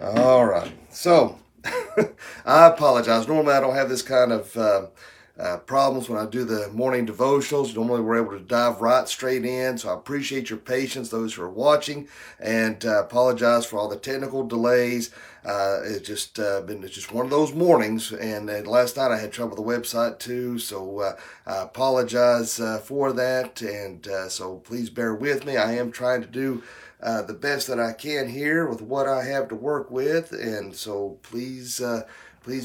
All right. So, I apologize. Normally, I don't have this kind of problems when I do the morning devotionals. Normally, we're able to dive right straight in. So, I appreciate your patience, those who are watching, and apologize for all the technical delays. It's just one of those mornings, and last night I had trouble with the website too, so I apologize for that, and so please bear with me. I am trying to do the best that I can here with what I have to work with, and so please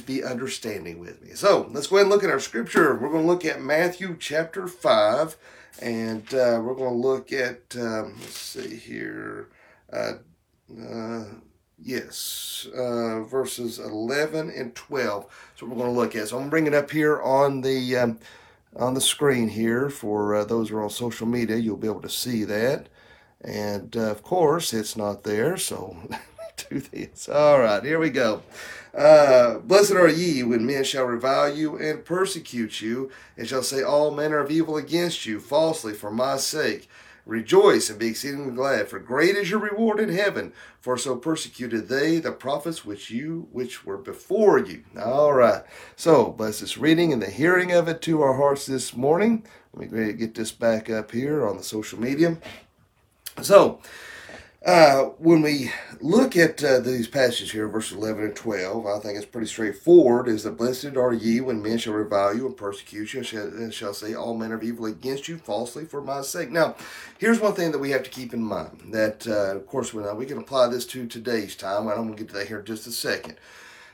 be understanding with me. So let's go ahead and look at our scripture. We're going to look at Matthew chapter 5, and we're going to look at, let's see here, verses 11 and 12. So we're going to look at. So I'm going to bring it up here on the screen here for those who are on social media. You'll be able to see that, and of course it's not there. So let me do this. All right, here we go. Blessed are ye when men shall revile you and persecute you, and shall say all manner of evil against you falsely for my sake. Rejoice and be exceedingly glad, for great is your reward in heaven, for so persecuted they the prophets which were before you. All right. So bless this reading and the hearing of it to our hearts this morning. Let me get this back up here on the social media. So when we look at these passages here, verses 11 and 12, I think it's pretty straightforward. Is that blessed are ye when men shall revile you and persecute you, and shall say all manner of evil against you falsely for my sake. Now, here's one thing that we have to keep in mind. That, of course, we can apply this to today's time. I'm going to get to that here in just a second.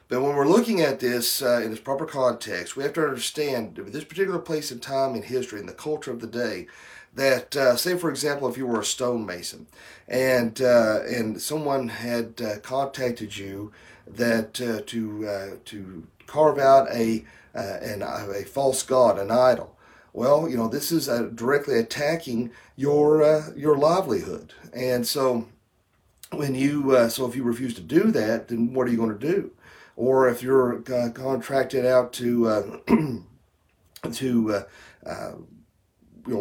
But when we're looking at this in its proper context, we have to understand this particular place and time in history and the culture of the day. That, say, for example, if you were a stonemason and someone had contacted you that to carve out a false god, an idol. Well, this is directly attacking your livelihood, and so when you if you refuse to do that, then what are you going to do? Or if you're contracted out to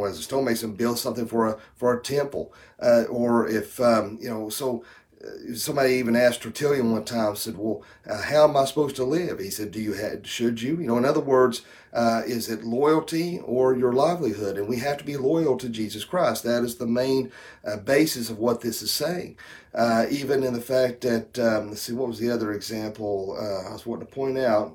as a stonemason, build something for a temple, or if somebody even asked Tertullian one time, said, "Well, how am I supposed to live?" He said, "Should you?" In other words, is it loyalty or your livelihood? And we have to be loyal to Jesus Christ. That is the main basis of what this is saying. Even in the fact that, what was the other example I was wanting to point out?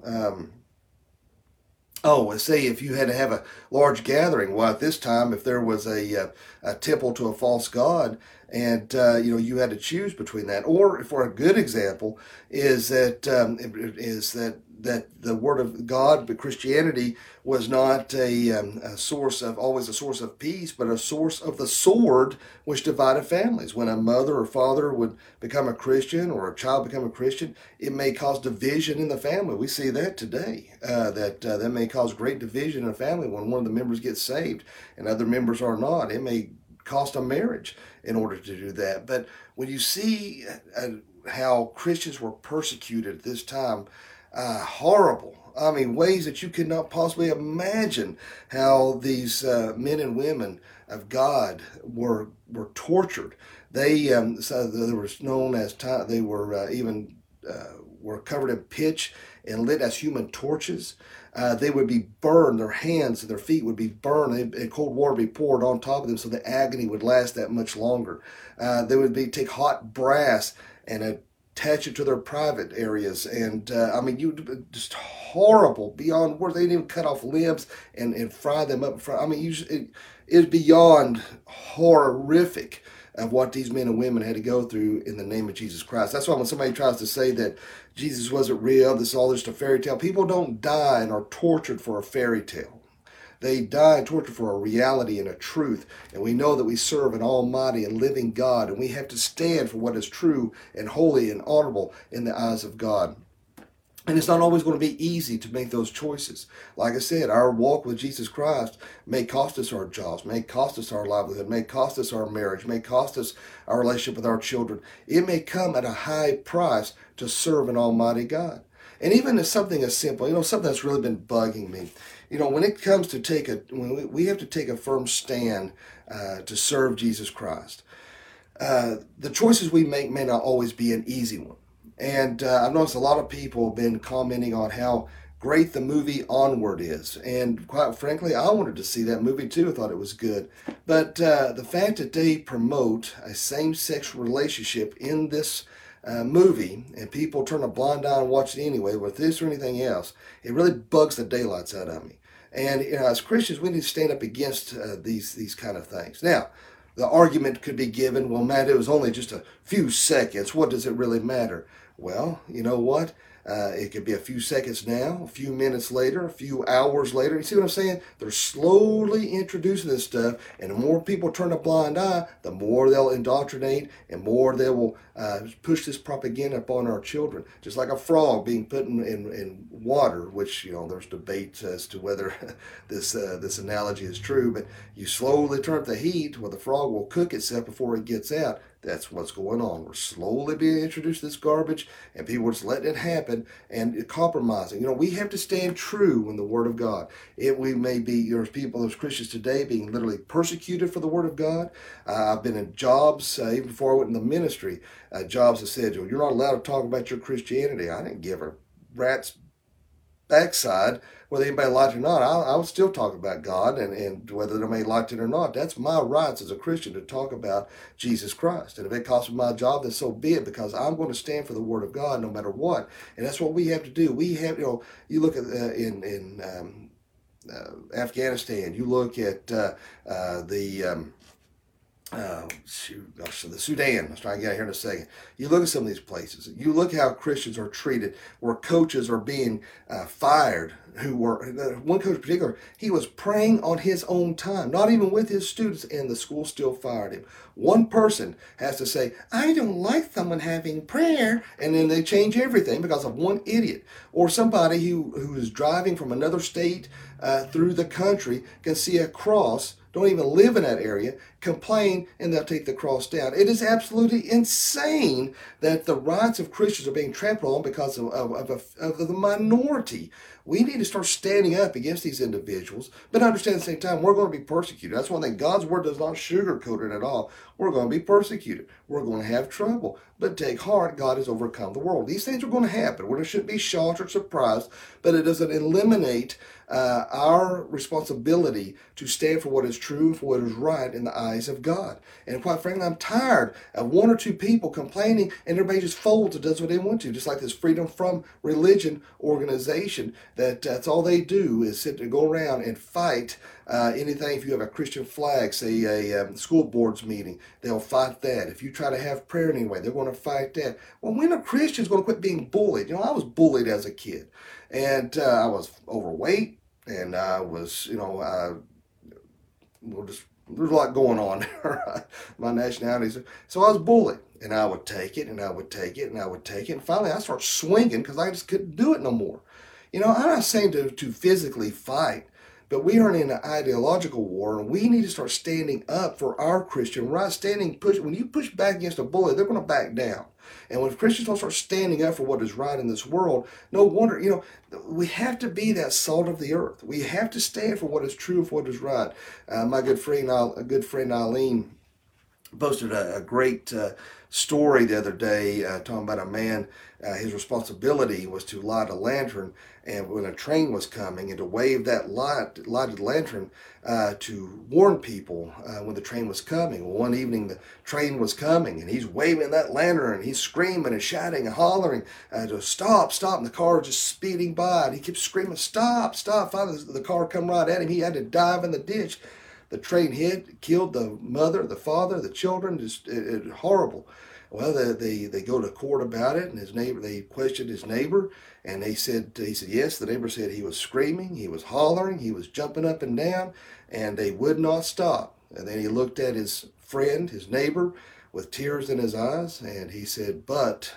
Say if you had to have a large gathering. Well, at this time, if there was a temple to a false god, and you had to choose between that, or for a good example, is that the Word of God, but Christianity was not a source of peace, but a source of the sword which divided families. When a mother or father would become a Christian or a child become a Christian, it may cause division in the family. We see that today. That may cause great division in a family when one of the members gets saved and other members are not. It may cost a marriage in order to do that. But when you see how Christians were persecuted at this time. Horrible. I mean, ways that you could not possibly imagine how these men and women of God were tortured. They were covered in pitch and lit as human torches. They would be burned. Their hands and their feet would be burned, and cold water would be poured on top of them, so the agony would last that much longer. They would take hot brass and attach it to their private areas, and just horrible beyond words. They didn't even cut off limbs and fry them up. It's beyond horrific of what these men and women had to go through in the name of Jesus Christ. That's why when somebody tries to say that Jesus wasn't real, this is all just a fairy tale, people don't die and are tortured for a fairy tale. They die and torture for a reality and a truth. And we know that we serve an almighty and living God. And we have to stand for what is true and holy and honorable in the eyes of God. And it's not always going to be easy to make those choices. Like I said, our walk with Jesus Christ may cost us our jobs, may cost us our livelihood, may cost us our marriage, may cost us our relationship with our children. It may come at a high price to serve an almighty God. And even if something as simple, something that's really been bugging me, when it comes to we have to take a firm stand to serve Jesus Christ. The choices we make may not always be an easy one. And I've noticed a lot of people have been commenting on how great the movie Onward is. And quite frankly, I wanted to see that movie too. I thought it was good. But the fact that they promote a same-sex relationship in this movie, and people turn a blind eye and watch it anyway, with this or anything else, it really bugs the daylights out of me. And you know, as Christians, we need to stand up against these kind of things. Now, the argument could be given, well, Matt, it was only just a few seconds. What does it really matter? Well, you know what? It could be a few seconds now, a few minutes later, a few hours later. You see what I'm saying? They're slowly introducing this stuff, and the more people turn a blind eye, the more they'll indoctrinate and more they will push this propaganda upon our children. Just like a frog being put in water, which, you know, there's debate as to whether this analogy is true, but you slowly turn up the heat where the frog will cook itself before it gets out. That's what's going on. We're slowly being introduced to this garbage, and people are just letting it happen and compromising. You know, we have to stand true in the Word of God. We may be, you know, people, those Christians today, being literally persecuted for the Word of God. I've been in jobs, even before I went in the ministry, jobs that said, well, you're not allowed to talk about your Christianity. I didn't give a rat's backside whether anybody liked it or not. I would still talk about God, and whether anybody liked it or not, that's my rights as a Christian to talk about Jesus Christ. And if it costs me my job, then so be it, because I'm going to stand for the Word of God no matter what. And that's what we have to do. We have, you know, you look at Afghanistan, you look at the Sudan. Let's try and get out here in a second. You look at some of these places. You look how Christians are treated, where coaches are being fired. One coach in particular, he was praying on his own time, not even with his students, and the school still fired him. One person has to say, I don't like someone having prayer, and then they change everything because of one idiot. Or somebody who is driving from another state through the country can see a cross, don't even live in that area, complain, and they'll take the cross down. It is absolutely insane that the rights of Christians are being trampled on because of the minority. We need to start standing up against these individuals, but understand at the same time, we're going to be persecuted. That's one thing. God's Word does not sugarcoat it at all. We're going to be persecuted. We're going to have trouble. But take heart, God has overcome the world. These things are going to happen. We shouldn't be shocked or surprised, but it doesn't eliminate our responsibility to stand for what is true and for what is right in the eyes of God. And quite frankly, I'm tired of one or two people complaining, and everybody just folds and does what they want to, just like this Freedom From Religion organization. That's all they do is sit and go around and fight anything. If you have a Christian flag, say a school board's meeting, they'll fight that. If you try to have prayer in any way, they're going to fight that. Well, when are Christians going to quit being bullied? You know, I was bullied as a kid, and I was overweight, and I was, you know, there's a lot going on there. My nationalities. So I was bullied. And I would take it, and I would take it, and I would take it. And finally, I started swinging because I just couldn't do it no more. You know, I'm not saying to physically fight, but we are in an ideological war, and we need to start standing up for our Christian rights. When you push back against a bully, they're going to back down. And when Christians don't start standing up for what is right in this world, no wonder, you know, we have to be that salt of the earth. We have to stand for what is true and for what is right. My good friend Eileen posted a great story the other day talking about a man. His responsibility was to light a lantern, and when a train was coming, and to wave that lighted lantern to warn people when the train was coming. Well, one evening the train was coming, and he's waving that lantern, and he's screaming and shouting and hollering to stop, stop, and the car was just speeding by, and he kept screaming, stop, stop. Finally, the car come right at him. He had to dive in the ditch. The train hit, killed the mother, the father, the children. Just it horrible. Well, they go to court about it, and they questioned his neighbor, and he said yes. The neighbor said he was screaming, he was hollering, he was jumping up and down, and they would not stop. And then he looked at his friend, his neighbor, with tears in his eyes, and he said, "But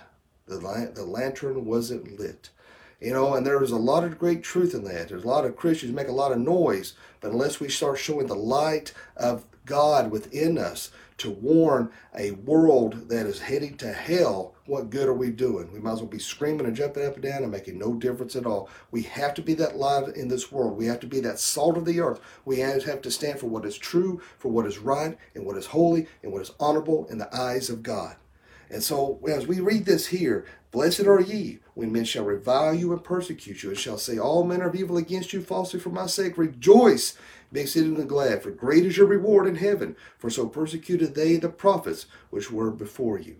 the lantern wasn't lit." You know, and there's a lot of great truth in that. There's a lot of Christians make a lot of noise, but unless we start showing the light of God within us to warn a world that is heading to hell, what good are we doing? We might as well be screaming and jumping up and down and making no difference at all. We have to be that light in this world. We have to be that salt of the earth. We have to stand for what is true, for what is right, and what is holy, and what is honorable in the eyes of God. And so as we read this here, blessed are ye when men shall revile you and persecute you, and shall say all manner of evil against you falsely for my sake. Rejoice, be exceedingly glad, for great is your reward in heaven. For so persecuted they the prophets which were before you.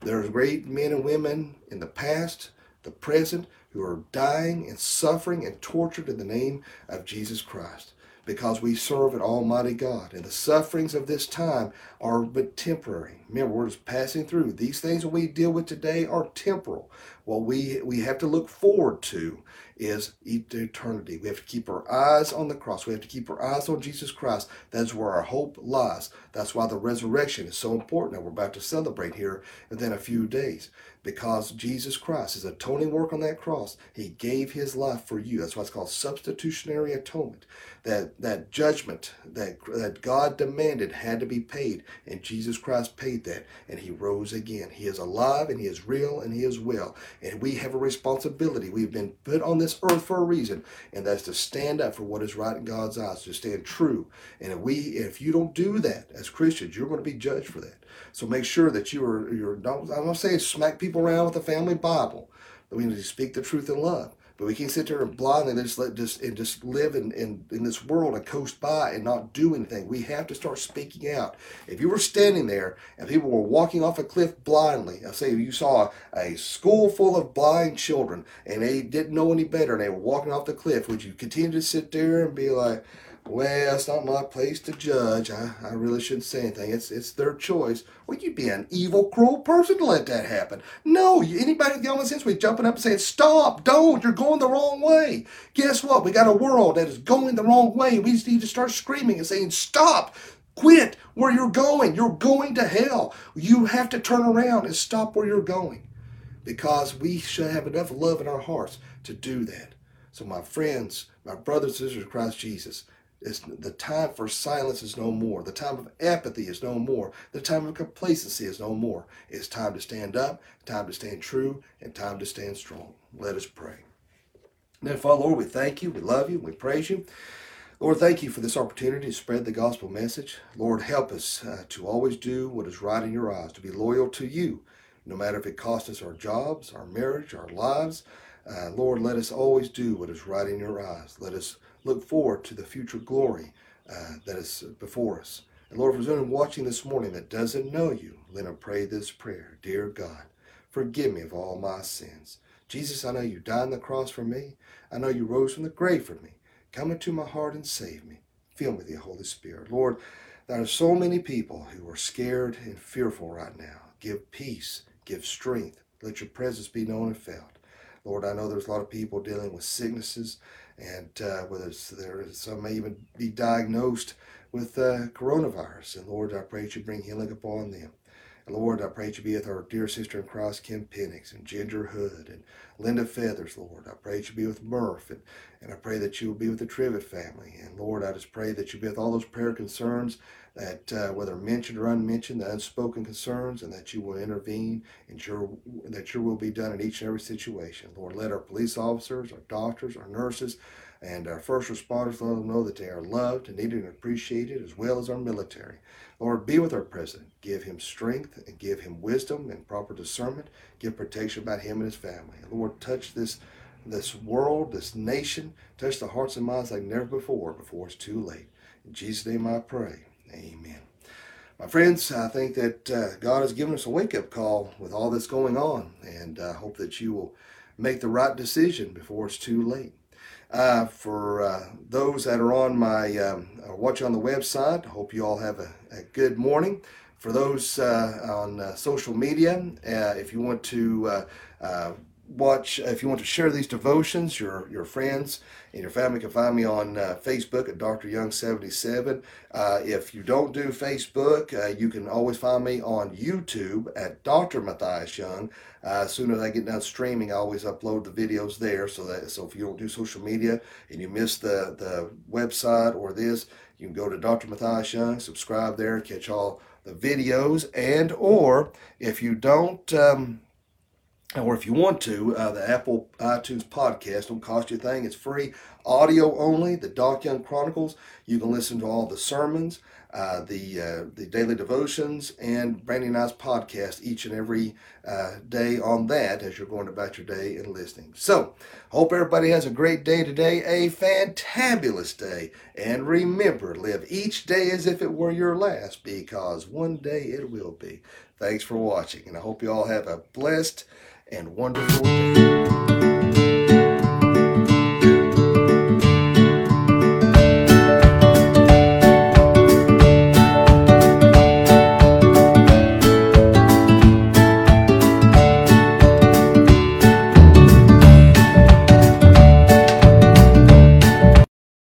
There are great men and women in the past, the present, who are dying and suffering and tortured in the name of Jesus Christ, because we serve an almighty God, and the sufferings of this time are but temporary. Remember, we're just passing through. These things that we deal with today are temporal. What we have to look forward to is eternity. We have to keep our eyes on the cross. We have to keep our eyes on Jesus Christ. That's where our hope lies. That's why the resurrection is so important that we're about to celebrate here within a few days, because Jesus Christ, his atoning work on that cross, he gave his life for you. That's why it's called substitutionary atonement. That judgment that God demanded had to be paid, and Jesus Christ paid that, and he rose again. He is alive, and he is real, and he is well. And we have a responsibility. We've been put on this earth for a reason, and that's to stand up for what is right in God's eyes, to stand true. And if you don't do that as Christians, you're going to be judged for that. So make sure that I'm not saying smack people around with the family Bible. We need to speak the truth in love. But we can't sit there and blindly just live in this world and coast by and not do anything. We have to start speaking out. If you were standing there and people were walking off a cliff blindly, I say you saw a school full of blind children and they didn't know any better and they were walking off the cliff, would you continue to sit there and be like, well, it's not my place to judge. I really shouldn't say anything. It's their choice. Well, you'd be an evil, cruel person to let that happen. No, anybody in the common sense would jumping up and saying, stop, don't, you're going the wrong way. Guess what? We got a world that is going the wrong way. We just need to start screaming and saying, stop, quit where you're going. You're going to hell. You have to turn around and stop where you're going, because we should have enough love in our hearts to do that. So my friends, my brothers and sisters in Christ Jesus, the time for silence is no more. The time of apathy is no more. The time of complacency is no more. It's time to stand up, time to stand true, and time to stand strong. Let us pray. Now, Father, Lord, we thank you, we love you, we praise you. Lord, thank you for this opportunity to spread the gospel message. Lord, help us to always do what is right in your eyes, to be loyal to you, no matter if it costs us our jobs, our marriage, our lives. Lord, let us always do what is right in your eyes. Let us look forward to the future glory that is before us. And Lord, if there's anyone watching this morning that doesn't know you, let him pray this prayer. Dear God, forgive me of all my sins. Jesus, I know you died on the cross for me. I know you rose from the grave for me. Come into my heart and save me. Fill me with your Holy Spirit. Lord, there are so many people who are scared and fearful right now. Give peace, give strength. Let your presence be known and felt. Lord, I know there's a lot of people dealing with sicknesses, and some may even be diagnosed with coronavirus. And Lord, I pray that you bring healing upon them. And Lord, I pray that you be with our dear sister in Christ, Kim Penix, and Ginger Hood, and Linda Feathers, Lord. I pray that you be with Murph, and I pray that you will be with the Trivet family. And Lord, I just pray that you be with all those prayer concerns that whether mentioned or unmentioned, the unspoken concerns, and that you will intervene and that your will be done in each and every situation. Lord, let our police officers, our doctors, our nurses, and our first responders, let them know that they are loved and needed and appreciated, as well as our military. Lord, be with our president. Give him strength and give him wisdom and proper discernment. Give protection about him and his family. Lord, touch this world, this nation. Touch the hearts and minds like never before it's too late. In Jesus' name I pray. Amen. My friends, I think that God has given us a wake-up call with all that's going on, and I hope that you will make the right decision before it's too late. For those that are on my watch on the website, I hope you all have a good morning. For those on social media, if you want to if you want to share these devotions, your friends and your family can find me on Facebook at Dr. Young 77. If you don't do Facebook, you can always find me on YouTube at Dr. Matthias Young. As soon as I get done streaming, I always upload the videos there. So if you don't do social media and you miss the website or this, you can go to Dr. Matthias Young, subscribe there, catch all the videos, or if you don't. Or if you want to, the Apple iTunes podcast don't cost you a thing. It's free, audio only, the Doc Young Chronicles. You can listen to all the sermons. the daily devotions, and Brandi and I's podcast each and every day on that as you're going about your day and listening. So, hope everybody has a great day today, a fantabulous day, and remember, live each day as if it were your last, because one day it will be. Thanks for watching, and I hope you all have a blessed and wonderful day.